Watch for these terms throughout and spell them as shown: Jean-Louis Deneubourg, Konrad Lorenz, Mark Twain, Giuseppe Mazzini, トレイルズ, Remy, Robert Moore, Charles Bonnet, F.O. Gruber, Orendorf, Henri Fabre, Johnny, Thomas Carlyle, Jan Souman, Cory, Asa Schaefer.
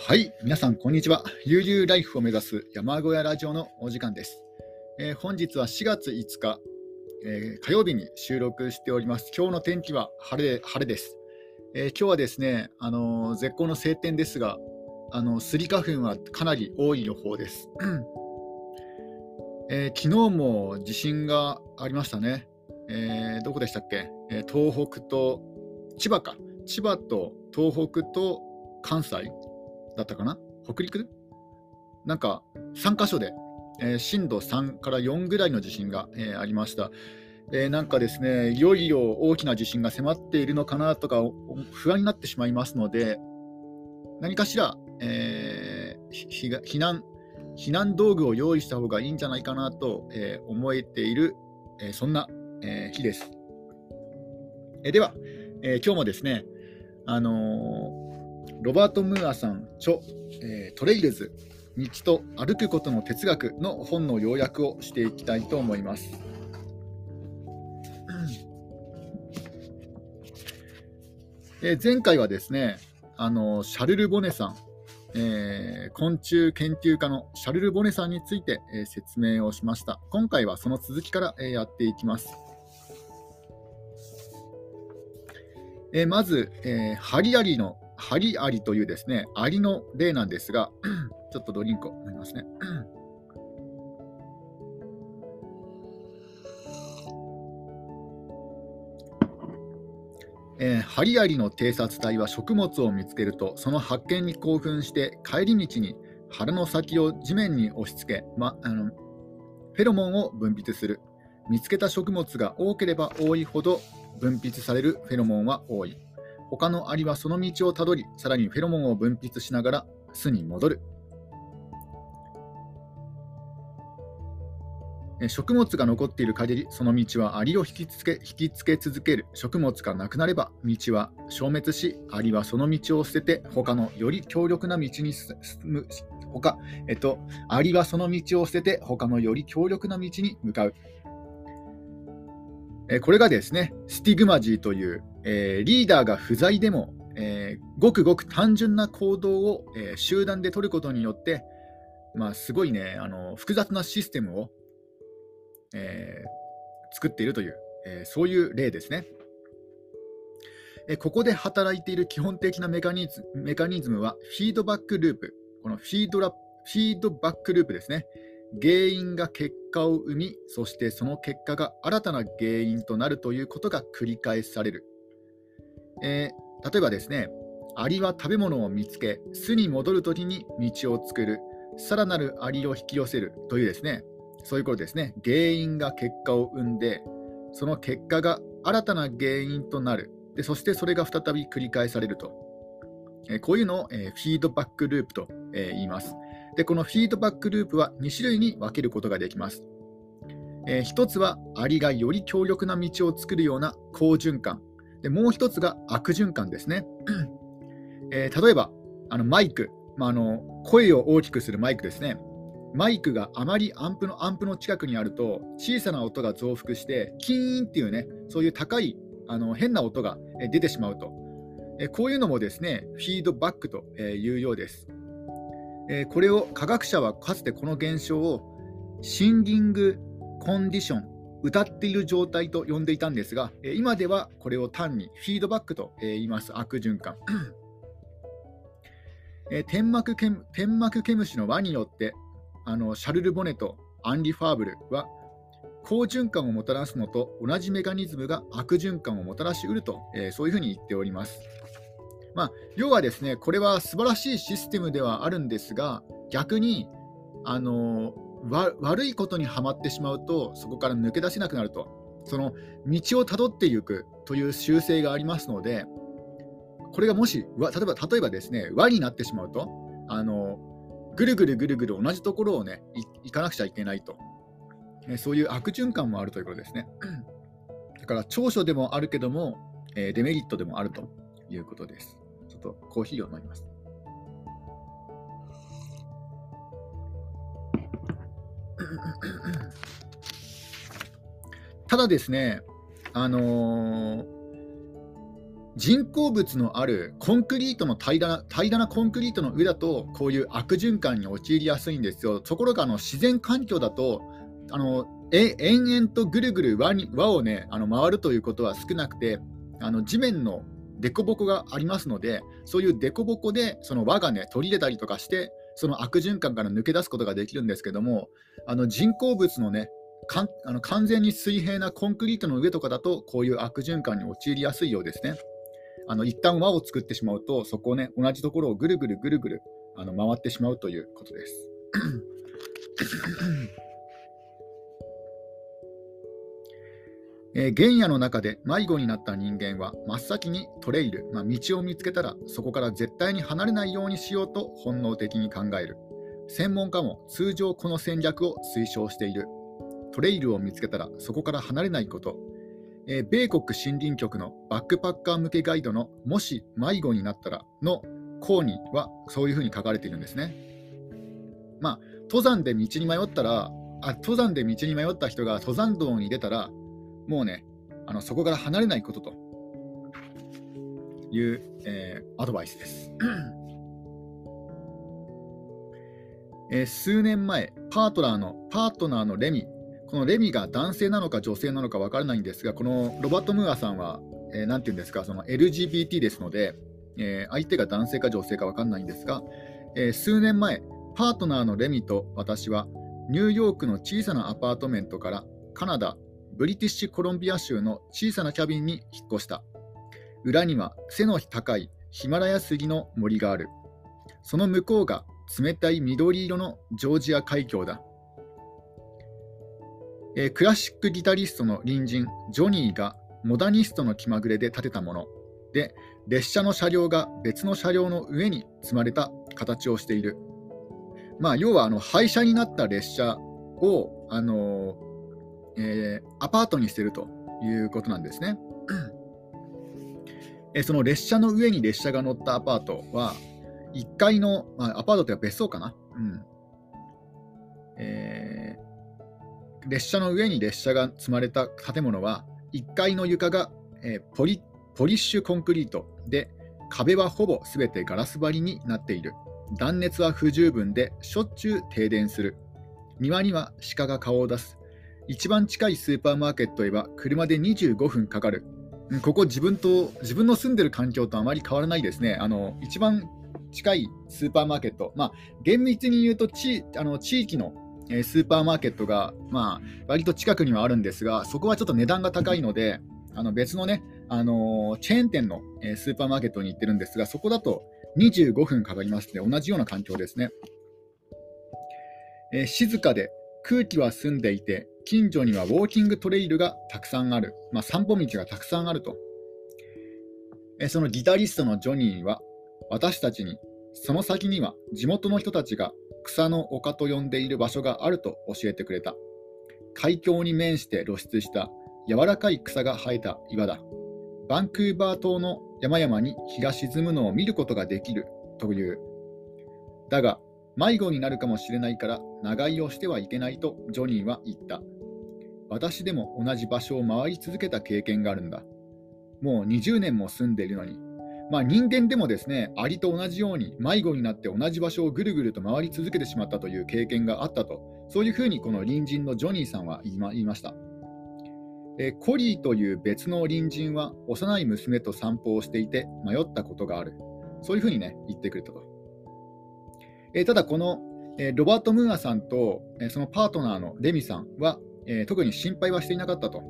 はい、皆さんこんにちは。悠々ライフを目指す山小屋ラジオのお時間です。本日は4月5日、火曜日に収録しております。今日の天気は晴れです。今日はですね、絶好の晴天ですが、スギ花粉はかなり多い予報です、昨日も地震がありましたね。どこでしたっけ？東北と千葉か。千葉と東北と関西だったかな、北陸なんか3カ所で、震度3から4ぐらいの地震が、ありました。なんかですね、いよいよ大きな地震が迫っているのかなとか不安になってしまいますので、何かしら、避難道具を用意した方がいいんじゃないかなと、思えている、そんな、日です。では、今日もですね、ロバート・ムーアさん著、トレイルズ道と歩くことの哲学の本の要約をしていきたいと思います。前回はですね、シャルル・ボネさん、昆虫研究家のシャルル・ボネさんについて、説明をしました。今回はその続きから、やっていきます。まず、ハリアリというですね、アリの例なんですが、ちょっとドリンクを飲みますね。ハリアリの偵察隊は食物を見つけると、その発見に興奮して帰り道に腹の先を地面に押し付け、フェロモンを分泌する。見つけた食物が多ければ多いほど分泌されるフェロモンは多い。他のアリはその道をたどり、さらにフェロモンを分泌しながら巣に戻る。食物が残っている限り、その道はアリを引きつけ続ける。食物がなくなれば道は消滅し、アリはその道を捨てて他のより強力な道に進む。アリはその道を捨てて他のより強力な道に向かう。これがですね、スティグマジーという、リーダーが不在でも、ごくごく単純な行動を、集団で取ることによって、すごいね、複雑なシステムを、作っているという、そういう例ですね。ここで働いている基本的なメカニズムはフィードバックループ。このフィードバックループですね。原因が結果を生み、そしてその結果が新たな原因となるということが繰り返される。例えばですね、アリは食べ物を見つけ、巣に戻るときに道を作る、さらなるアリを引き寄せるというですね、そういうことですね。原因が結果を生んで、その結果が新たな原因となる。で、そしてそれが再び繰り返されると。こういうのを、フィードバックループと、言います。で、このフィードバックループは2種類に分けることができます。1つはアリがより強力な道を作るような好循環。で、もう1つが悪循環ですね。例えばマイク、声を大きくするマイクですね。マイクがあまりアンプの近くにあると、小さな音が増幅してキーンっていうね、そういう高い変な音が出てしまうと。こういうのもですね、フィードバックというようです。これを科学者はかつてこの現象をシンギングコンディション、歌っている状態と呼んでいたんですが、今ではこれを単にフィードバックと言います。悪循環。天幕ケムシの輪によって、シャルル・ボネとアンリ・ファーブルは好循環をもたらすのと同じメカニズムが悪循環をもたらしうると、そういうふうに言っております。要はですね、これは素晴らしいシステムではあるんですが、逆に悪いことにはまってしまうと、そこから抜け出せなくなると。その道をたどっていくという習性がありますので、これがもし例えばですね、輪になってしまうと、ぐるぐる同じところをね、行かなくちゃいけないと。そういう悪循環もあるということですね。だから長所でもあるけども、デメリットでもあるということです。ちょっとコーヒーを飲みます。ただですね、人工物のあるコンクリートの平らなコンクリートの上だとこういう悪循環に陥りやすいんですよ。ところが自然環境だと延々とぐるぐる輪を、ね、回るということは少なくて、地面の凸凹がありますので、そういう凸凹でその輪が、ね、取り入れたりとかしてその悪循環から抜け出すことができるんですけども、人工物のね完全に水平なコンクリートの上とかだとこういう悪循環に陥りやすいようですね。一旦輪を作ってしまうと、そこをね、同じところをぐるぐる回ってしまうということです。原野の中で迷子になった人間は真っ先にトレイル、道を見つけたらそこから絶対に離れないようにしようと本能的に考える。専門家も通常この戦略を推奨している。トレイルを見つけたらそこから離れないこと。米国森林局のバックパッカー向けガイドのもし迷子になったらの項にはそういうふうに書かれているんですね。登山で道に迷った人が登山道に出たらもうねそこから離れないことという、アドバイスです。数年前パートナーのレミ、このレミが男性なのか女性なのか分からないんですが、このロバート・ムーアさんは、なんていうんですか、その LGBT ですので、相手が男性か女性か分からないんですが、数年前パートナーのレミと私はニューヨークの小さなアパートメントからカナダブリティッシュコロンビア州の小さなキャビンに引っ越した。裏には背の高いヒマラヤ杉の森がある。その向こうが冷たい緑色のジョージア海峡だ。クラシックギタリストの隣人ジョニーがモダニストの気まぐれで建てたもので、列車の車両が別の車両の上に積まれた形をしている。要は廃車になった列車をアパートにしているということなんですね。その列車の上に列車が乗ったアパートは1階の、アパートというか別荘かな、列車の上に列車が積まれた建物は1階の床が、ポリッシュコンクリートで、壁はほぼすべてガラス張りになっている。断熱は不十分でしょっちゅう停電する。庭には鹿が顔を出す。一番近いスーパーマーケットへは車で25分かかる。ここ自分の住んでる環境とあまり変わらないですね。一番近いスーパーマーケット、厳密に言うと地域のスーパーマーケットが、割と近くにはあるんですが、そこはちょっと値段が高いので別のね、チェーン店のスーパーマーケットに行ってるんですが、そこだと25分かかりますので同じような環境ですね。静かで空気は澄んでいて、近所にはウォーキングトレイルがたくさんある。散歩道がたくさんあると。そのギタリストのジョニーは私たちに、その先には地元の人たちが草の丘と呼んでいる場所があると教えてくれた。海峡に面して露出した柔らかい草が生えた岩だ。バンクーバー島の山々に日が沈むのを見ることができるという。だが迷子になるかもしれないから長居をしてはいけないとジョニーは言った。私でも同じ場所を回り続けた経験があるんだ。もう20年も住んでいるのに、人間でもですね、アリと同じように迷子になって同じ場所をぐるぐると回り続けてしまったという経験があったと、そういうふうにこの隣人のジョニーさんは言いました。コリーという別の隣人は幼い娘と散歩をしていて迷ったことがある。そういうふうにね言ってくれたと。ただこの、ロバート・ムーアさんと、そのパートナーのレミさんは、特に心配はしていなかったと。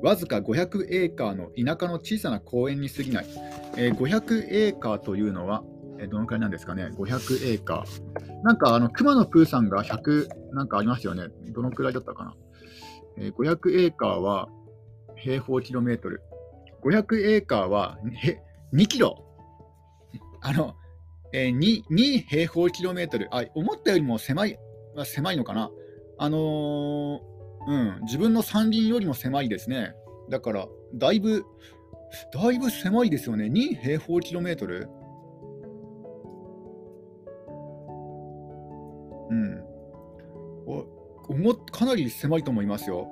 わずか500エーカーの田舎の小さな公園に過ぎない。500エーカーというのは、どのくらいなんですかね。500エーカー、なんか熊野プーさんが100なんかありますよね。どのくらいだったかな。500エーカーは平方キロメートル、500エーカーは2キロ、2平方キロメートル、思ったよりも狭いのかな。自分の山林よりも狭いですね。だからだいぶ狭いですよね。2平方キロメートル。かなり狭いと思いますよ。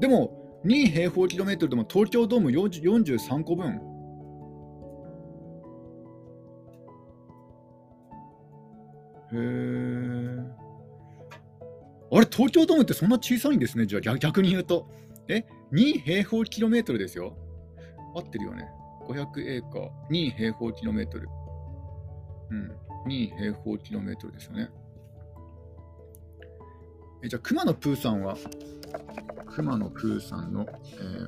でも2平方キロメートルでも東京ドーム43個分へえ。あれ、東京ドームってそんな小さいんですね。じゃあ逆に言うと。2平方キロメートルですよ。合ってるよね。500エーカー、2平方キロメートル。2平方キロメートルですよね。じゃあ、熊野プーさんは、熊野プーさんの、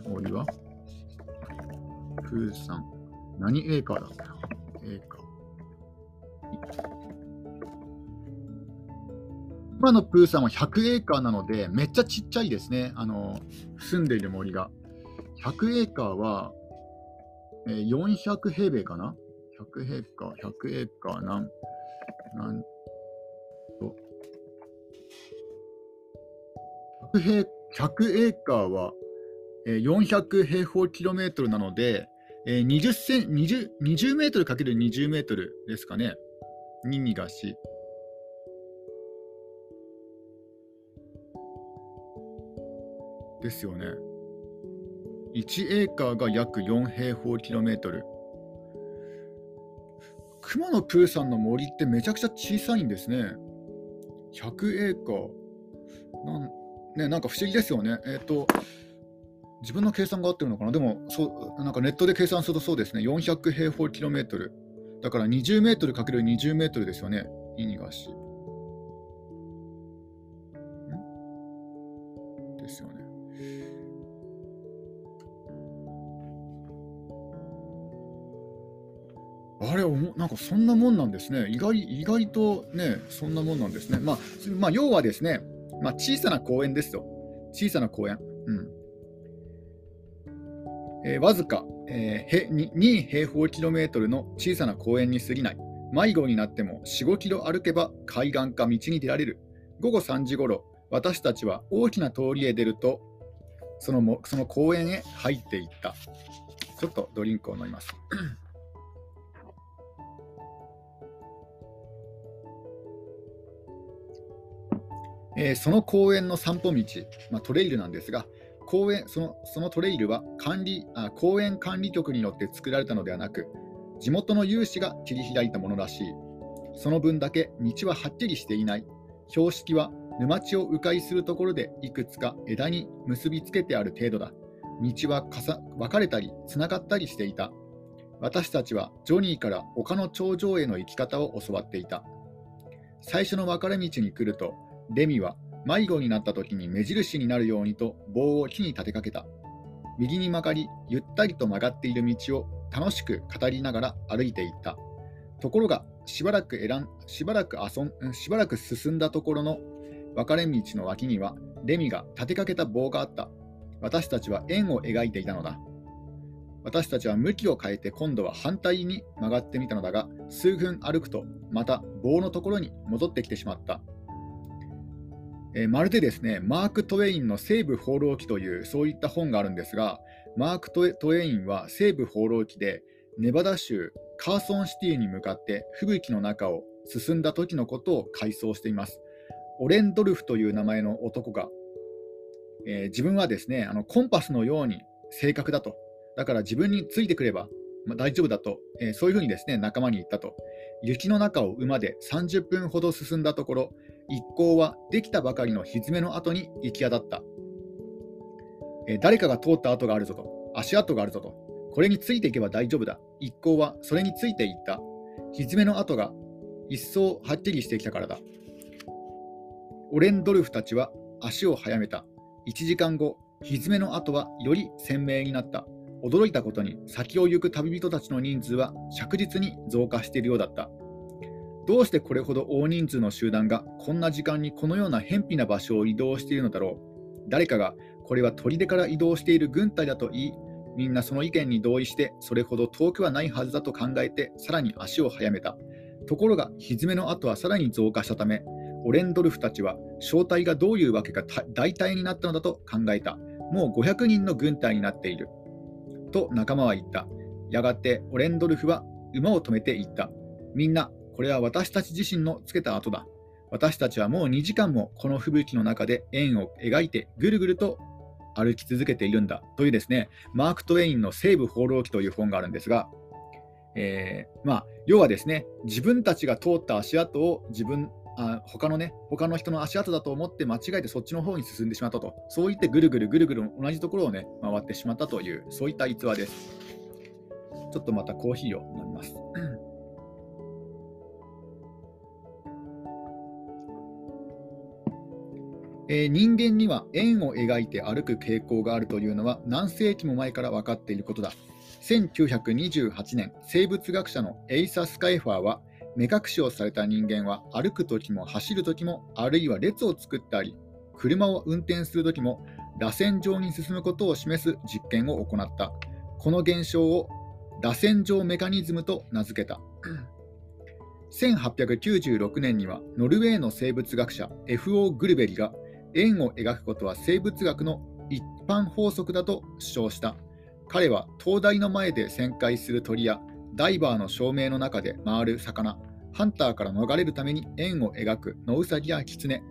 森は、プーさん、何エーカーだったの？エーカー。熊野プーさんは100エーカーなので、めっちゃちっちゃいですね。住んでいる森が。100エーカーは、400平米かな？100ヘーカー、100エーカーなんと、100エーカーは400平方キロメートルなので、20メートルかける20メートルですかね。2だし。ですよね。1エーカーが約4平方キロメートル。熊野プーさんの森ってめちゃくちゃ小さいんですね。100エーカー。なんか不思議ですよね。自分の計算が合ってるのかな。でもなんかネットで計算するとそうですね。400平方キロメートル。だから20メートルかける20メートルですよね。稲がし。ですよね。あれ、なんかそんなもんなんですね。意外とね、そんなもんなんですね。まあ、要はですね、小さな公園ですよ。小さな公園。わずか、2平方キロメートルの小さな公園に過ぎない。迷子になっても4、5キロ歩けば海岸か道に出られる。午後3時ごろ、私たちは大きな通りへ出ると、その公園へ入っていった。ちょっとドリンクを飲みます。その公園の散歩道、トレイルなんですが、そのトレイルは公園管理局によって作られたのではなく、地元の有志が切り開いたものらしい。その分だけ道ははっきりしていない。標識は沼地を迂回するところでいくつか枝に結びつけてある程度だ。道は分かれたりつながったりしていた。私たちはジョニーから丘の頂上への行き方を教わっていた。最初の分かれ道に来ると、レミは迷子になったときに目印になるようにと棒を木に立てかけた。右に曲がり、ゆったりと曲がっている道を楽しく語りながら歩いていった。ところが、しばらく進んだところの分かれ道の脇にはレミが立てかけた棒があった。私たちは円を描いていたのだ。私たちは向きを変えて今度は反対に曲がってみたのだが、数分歩くとまた棒のところに戻ってきてしまった。まるでですね、マーク・トウェインの西部放浪記という、そういった本があるんですが、マーク・トウェインは西部放浪記で、ネバダ州カーソンシティに向かって吹雪の中を進んだ時のことを回想しています。オレンドルフという名前の男が、自分はですね、コンパスのように正確だと、だから自分についてくれば、大丈夫だと、そういうふうにですね、仲間に言ったと。雪の中を馬で30分ほど進んだところ、一行はできたばかりのひづめの跡に行き当たった。誰かが通った跡があるぞと、足跡があるぞと、これについていけば大丈夫だ。一行はそれについていった。ひづめの跡が一層はっきりしてきたからだ。オレンドルフたちは足を早めた。1時間後、ひづめの跡はより鮮明になった。驚いたことに、先を行く旅人たちの人数は着実に増加しているようだった。どうしてこれほど大人数の集団がこんな時間にこのような偏僻な場所を移動しているのだろう。誰かがこれは砦から移動している軍隊だと言い、みんなその意見に同意して、それほど遠くはないはずだと考えて、さらに足を速めた。ところが、ひづめの跡はさらに増加したため、オレンドルフたちは小隊がどういうわけか大隊になったのだと考えた。もう500人の軍隊になっている。と仲間は言った。やがてオレンドルフは馬を止めて言った。みんな、これは私たち自身のつけた跡だ。私たちはもう2時間もこの吹雪の中で円を描いてぐるぐると歩き続けているんだというですね、マーク・トウェインの西部放浪記という本があるんですが、要はですね、自分たちが通った足跡を他の人の足跡だと思って間違えてそっちの方に進んでしまったと、そう言ってぐるぐる同じところをね回ってしまったという、そういった逸話です。ちょっとまたコーヒーを飲みます。人間には円を描いて歩く傾向があるというのは何世紀も前から分かっていることだ。1928年、生物学者のエイサ・スカイファーは、目隠しをされた人間は歩くときも走るときも、あるいは列を作ったり車を運転するときも螺旋状に進むことを示す実験を行った。この現象を螺旋状メカニズムと名付けた。1896年にはノルウェーの生物学者 F.O. グルベリが、円を描くことは生物学の一般法則だと主張した。彼は灯台の前で旋回する鳥やダイバーの照明の中で回る魚、ハンターから逃れるために円を描くノウサギやキツネ、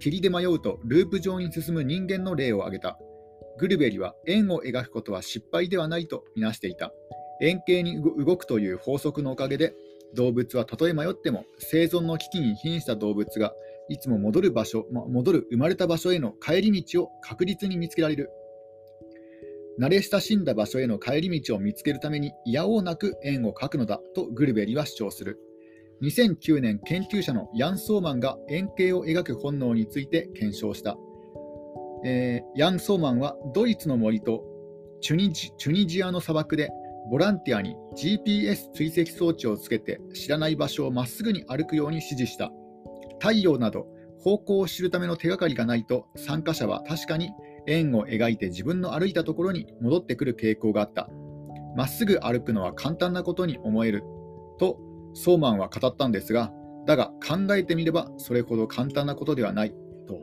霧で迷うとループ状に進む人間の例を挙げた。グルベリは円を描くことは失敗ではないとみなしていた。円形に動くという法則のおかげで、動物はたとえ迷っても生存の危機に瀕した動物がいつも生まれた場所への帰り道を確実に見つけられる。慣れ親しんだ場所への帰り道を見つけるために否応なく円を描くのだとグルベリは主張する。2009年、研究者のヤン・ソーマンが円形を描く本能について検証した。ヤン・ソーマンはドイツの森とチュニジアの砂漠で、ボランティアに GPS 追跡装置をつけて知らない場所をまっすぐに歩くように指示した。太陽など方向を知るための手がかりがないと、参加者は確かに円を描いて自分の歩いたところに戻ってくる傾向があった。まっすぐ歩くのは簡単なことに思えるとソーマンは語ったんですが、だが考えてみればそれほど簡単なことではないと。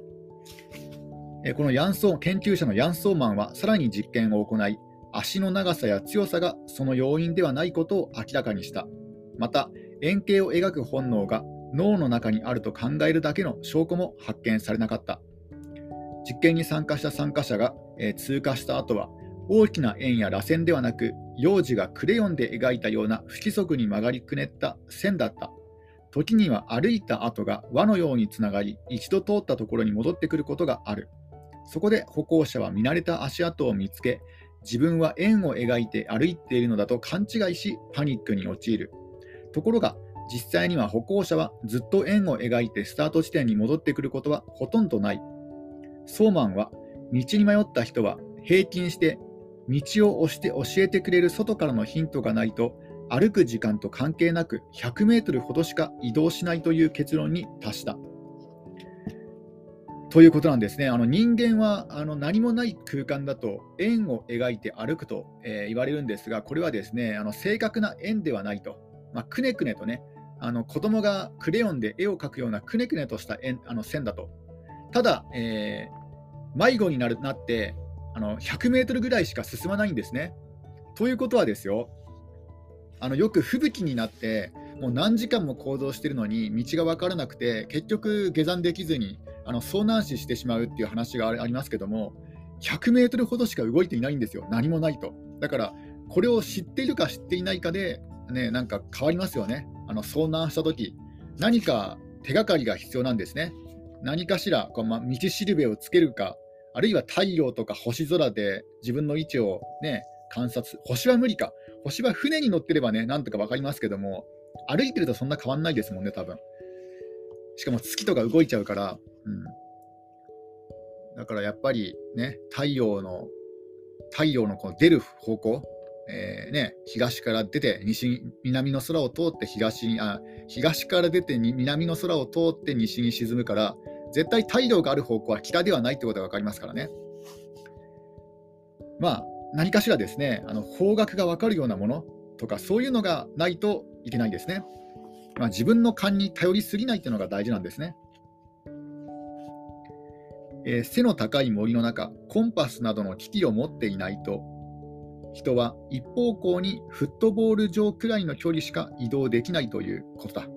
この研究者のヤン・ソーマンはさらに実験を行い、足の長さや強さがその要因ではないことを明らかにした。また、円形を描く本能が脳の中にあると考えるだけの証拠も発見されなかった。実験に参加した参加者が、通過した後は、大きな円や螺旋ではなく、幼児がクレヨンで描いたような不規則に曲がりくねった線だった。時には歩いた跡が輪のようにつながり、一度通ったところに戻ってくることがある。そこで歩行者は見慣れた足跡を見つけ、自分は円を描いて歩いているのだと勘違いし、パニックに陥る。ところが、実際には歩行者はずっと円を描いてスタート地点に戻ってくることはほとんどない。ソーマンは、道に迷った人は平均して道を教えてくれる外からのヒントがないと、歩く時間と関係なく100メートルほどしか移動しないという結論に達した。ということなんですね。人間は何もない空間だと円を描いて歩くと、言われるんですが、これはですね、正確な円ではないと、くねくねとね、子供がクレヨンで絵を描くようなくねくねとした線だと。ただ、迷子になって100メートルぐらいしか進まないんですね。ということはですよ、よく吹雪になってもう何時間も行動しているのに道が分からなくて、結局下山できずに遭難死してしまうっていう話がありますけども、100メートルほどしか動いていないんですよ、何もないと。だからこれを知っているか知っていないかで、ね、なんか変わりますよね。遭難した時、何か手がかりが必要なんですね。何かしら道しるべをつけるか、あるいは太陽とか星空で自分の位置を、ね、観察。星は無理か。星は船に乗ってればね、なんとか分かりますけども、歩いてるとそんな変わんないですもんね、多分。しかも月とか動いちゃうから、だからやっぱりね、太陽のこの出る方向、東から出て南の空を通って東から出て南の空を通って西に沈むから、絶対太陽がある方向は北ではないってことが分かりますからね。何かしらですね、方角が分かるようなものとか、そういうのがないといけないですね。自分の勘に頼りすぎないというのが大事なんですね。背の高い森の中、コンパスなどの機器を持っていないと、人は一方向にフットボール場くらいの距離しか移動できないということだ。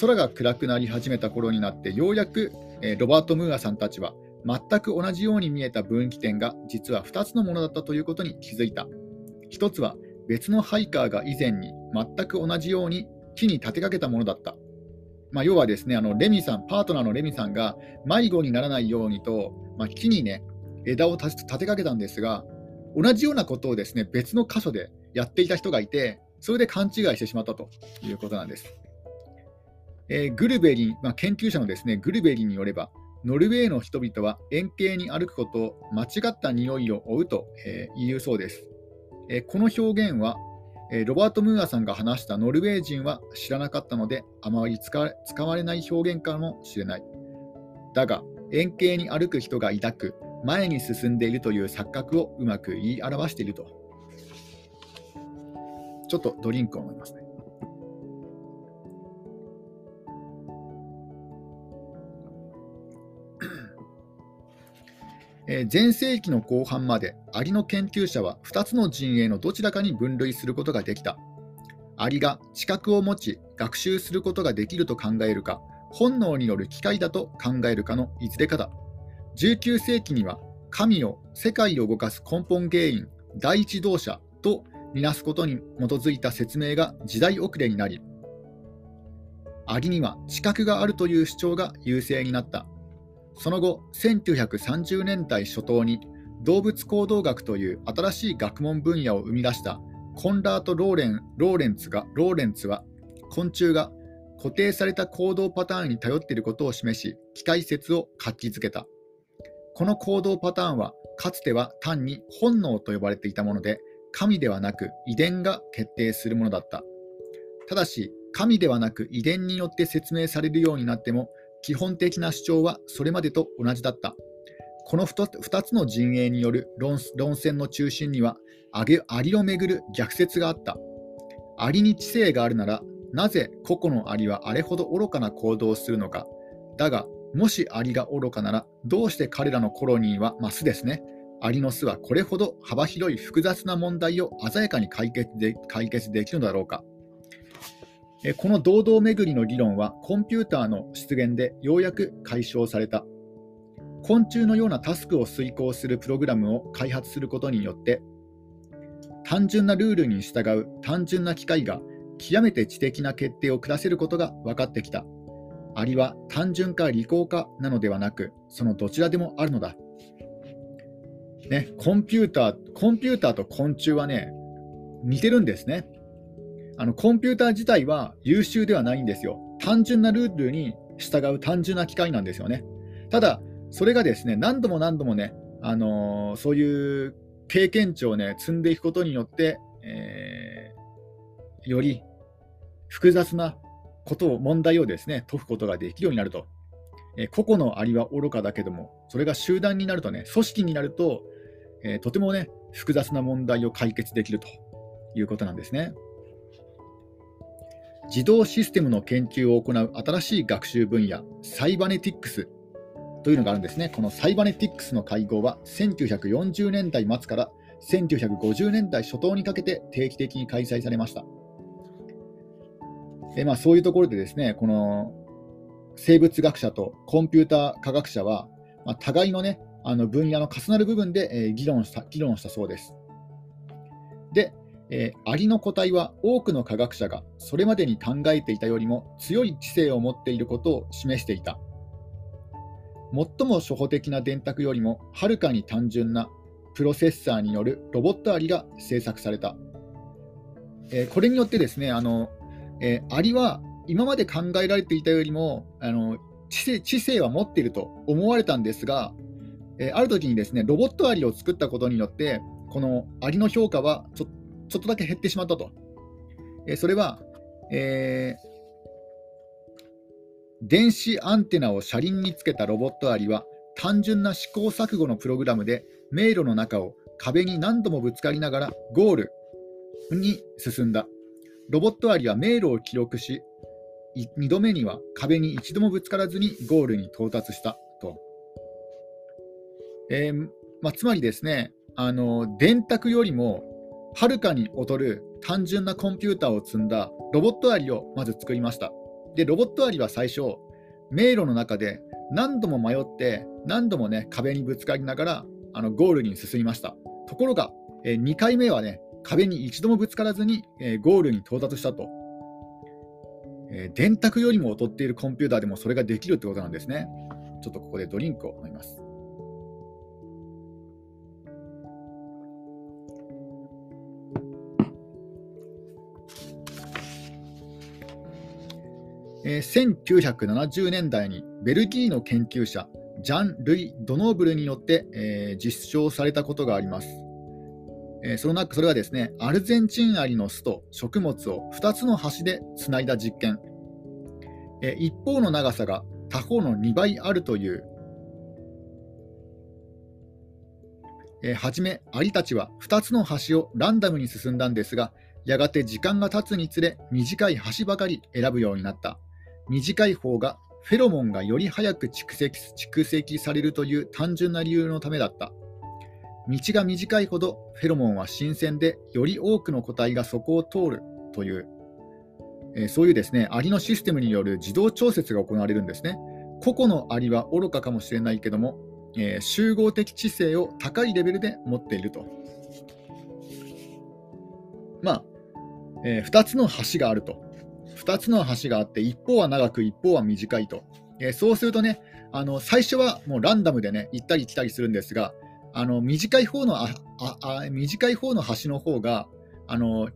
空が暗くなり始めた頃になって、ようやく、ロバート・ムーアさんたちは全く同じように見えた分岐点が実は2つのものだったということに気づいた。一つは別のハイカーが以前に全く同じように木に立てかけたものだった。要はですね、レミさん、パートナーのレミさんが迷子にならないようにと、木にね、枝を立てかけたんですが、同じようなことをですね、別の箇所でやっていた人がいて、それで勘違いしてしまったということなんです。研究者のですね、グルベリによれば、ノルウェーの人々は円形に歩くことを間違った匂いを追うと言うそうです。この表現は、ロバート・ムーアさんが話したノルウェー人は知らなかったので、あまり使われない表現かもしれない。だが、円形に歩く人が抱く、前に進んでいるという錯覚をうまく言い表していると。ちょっとドリンクを飲みますね。前世紀の後半までアリの研究者は2つの陣営のどちらかに分類することができた。アリが知覚を持ち学習することができると考えるか、本能による機械だと考えるかのいずれかだ。19世紀には神を世界を動かす根本原因、第一動者とみなすことに基づいた説明が時代遅れになり、アリには知覚があるという主張が優勢になった。その後、1930年代初頭に動物行動学という新しい学問分野を生み出したコンラート・ローレンツは、昆虫が固定された行動パターンに頼っていることを示し、機械説を活気づけた。この行動パターンは、かつては単に本能と呼ばれていたもので、神ではなく遺伝が決定するものだった。ただし、神ではなく遺伝によって説明されるようになっても、基本的な主張はそれまでと同じだった。この2つの陣営による論戦の中心には、アリをめぐる逆説があった。アリに知性があるなら、なぜ個々のアリはあれほど愚かな行動をするのか。だが、もしアリが愚かなら、どうして彼らのコロニーは、巣ですね。アリの巣はこれほど幅広い複雑な問題を鮮やかに解決できるのだろうか。この堂々巡りの理論はコンピューターの出現でようやく解消された。昆虫のようなタスクを遂行するプログラムを開発することによって、単純なルールに従う単純な機械が極めて知的な決定を下せることが分かってきた。アリは単純か利口かなのではなく、そのどちらでもあるのだ。ね、コンピューターと昆虫はね、似てるんですね。コンピューター自体は優秀ではないんですよ。単純なルールに従う単純な機械なんですよね。ただ、それがですね、何度もね、そういう経験値をね、積んでいくことによって、より複雑な問題をですね、解くことができるようになると。個々のアリは愚かだけども、それが集団になるとね、組織になると、とてもね、複雑な問題を解決できるということなんですね。自動システムの研究を行う新しい学習分野、サイバネティックスというのがあるんですね。このサイバネティックスの会合は1940年代末から1950年代初頭にかけて定期的に開催されました。そういうところでですね、この生物学者とコンピューター科学者は、互いのね、分野の重なる部分で、議論したそうです。で、アリの個体は多くの科学者がそれまでに考えていたよりも強い知性を持っていることを示していた。最も初歩的な電卓よりもはるかに単純なプロセッサーによるロボットアリが製作された。これによってですね、アリは今まで考えられていたよりも知性は持っていると思われたんですが、ある時にですね、ロボットアリを作ったことによって、このアリの評価はちょっとだけ減ってしまったと。それは、電子アンテナを車輪につけたロボットアリは単純な試行錯誤のプログラムで迷路の中を壁に何度もぶつかりながらゴールに進んだ。ロボットアリは迷路を記録し、2度目には壁に一度もぶつからずにゴールに到達したと。つまりですね、電卓よりもはるかに劣る単純なコンピューターを積んだロボットアリをまず作りました。で、ロボットアリは最初、迷路の中で何度も迷って、何度もね、壁にぶつかりながらゴールに進みました。ところが、2回目はね、壁に一度もぶつからずにゴールに到達したと。電卓よりも劣っているコンピューターでもそれができるってことなんですね。ちょっとここでドリンクを飲みます。1970年代にベルギーの研究者ジャン・ルイ・ドノーブルによって、実証されたことがあります。それはですね、アルゼンチンアリの巣と食物を2つの橋でつないだ実験。一方の長さが他方の2倍あるという。はじめアリたちは2つの橋をランダムに進んだんですが、やがて時間が経つにつれ短い橋ばかり選ぶようになった。短い方がフェロモンがより早く蓄積されるという単純な理由のためだった。道が短いほどフェロモンは新鮮でより多くの個体がそこを通るという、そういうですね、アリのシステムによる自動調節が行われるんですね。個々のアリは愚かかもしれないけども、集合的知性を高いレベルで持っていると。2つの橋があると。2つの橋があって一方は長く一方は短いと、そうするとね、最初はもうランダムでね行ったり来たりするんですが、短い方の橋の方が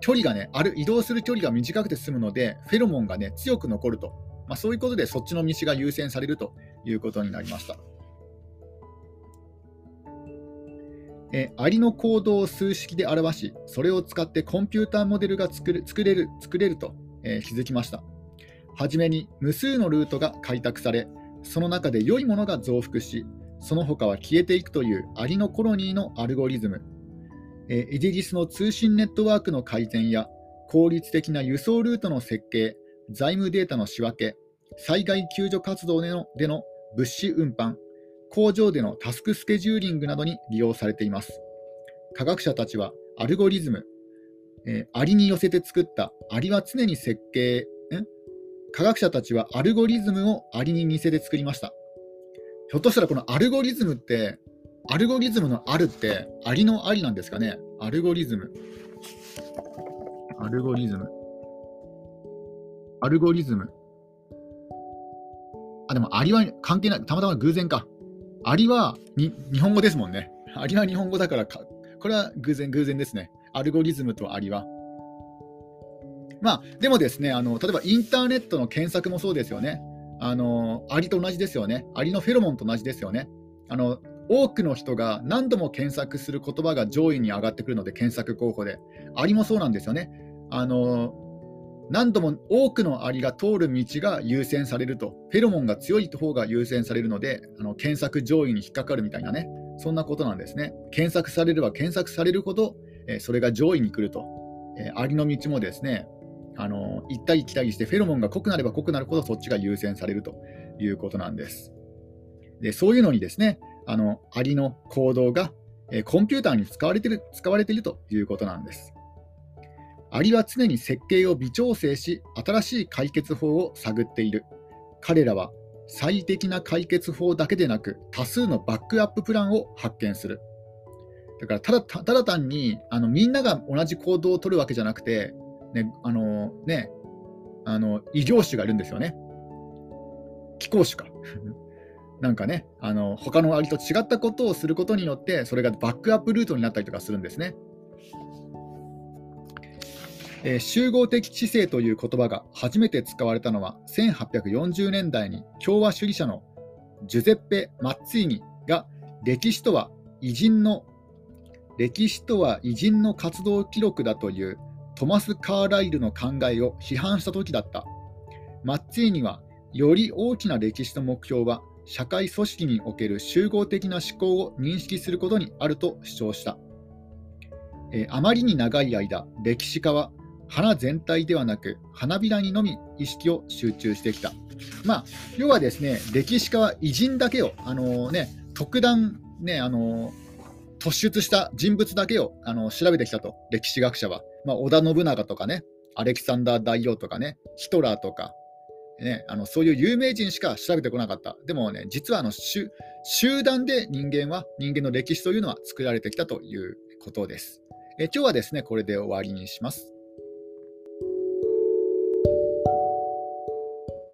距離がね移動する距離が短くて済むのでフェロモンがね強く残ると、そういうことでそっちの道が優先されるということになりました。アリの行動を数式で表し、それを使ってコンピューターモデルが作れると気づきました。はじめに無数のルートが開拓され、その中で良いものが増幅し、その他は消えていくというアリのコロニーのアルゴリズム。イギリスの通信ネットワークの改善や、効率的な輸送ルートの設計、財務データの仕分け、災害救助活動での物資運搬、工場でのタスクスケジューリングなどに利用されています。科学者たちはアルゴリズム、アリに寄せて作ったアリは常に設計、科学者たちはアルゴリズムをアリに似せて作りました。ひょっとしたらこのアルゴリズムのあるってアリのありなんですかね。アルゴリズム。でもアリは関係ない、たまたま偶然か。アリは日本語ですもんね。アリは日本語だからか、これは偶然ですね。アルゴリズムとアリは。でもですね、例えばインターネットの検索もそうですよね。アリと同じですよね。アリのフェロモンと同じですよね。多くの人が何度も検索する言葉が上位に上がってくるので、検索候補で。アリもそうなんですよね。何度も多くのアリが通る道が優先されると、フェロモンが強い方が優先されるので、検索上位に引っかかるみたいなね、そんなことなんですね。検索されれば検索されるほど、それが上位に来ると。アリの道もですね、行ったり来たりして、フェロモンが濃くなれば濃くなるほど、そっちが優先されるということなんです。で、そういうのにですね、アリの行動が、コンピューターに使われているということなんです。アリは常に設計を微調整し、新しい解決法を探っている。彼らは最適な解決法だけでなく、多数のバックアッププランを発見する。だからただ単にみんなが同じ行動を取るわけじゃなくて、異業種がいるんですよね。気候種か。なんかね、他のアリと違ったことをすることによって、それがバックアップルートになったりとかするんですね。集合的知性という言葉が初めて使われたのは1840年代に共和主義者のジュゼッペ・マッツィーニが歴史とは偉人の活動記録だというトマス・カーライルの考えを批判した時だった。マッツィーニはより大きな歴史の目標は社会組織における集合的な思考を認識することにあると主張した。あまりに長い間、歴史家は花全体ではなく花びらにのみ意識を集中してきた。要はですね、歴史家は偉人だけを、特段、突出した人物だけを調べてきたと、歴史学者は。織田信長とかね、アレキサンダー大王とかね、ヒトラーとか、そういう有名人しか調べてこなかった。でもね、実は集団で人間の歴史というのは作られてきたということです。今日はですね、これで終わりにします。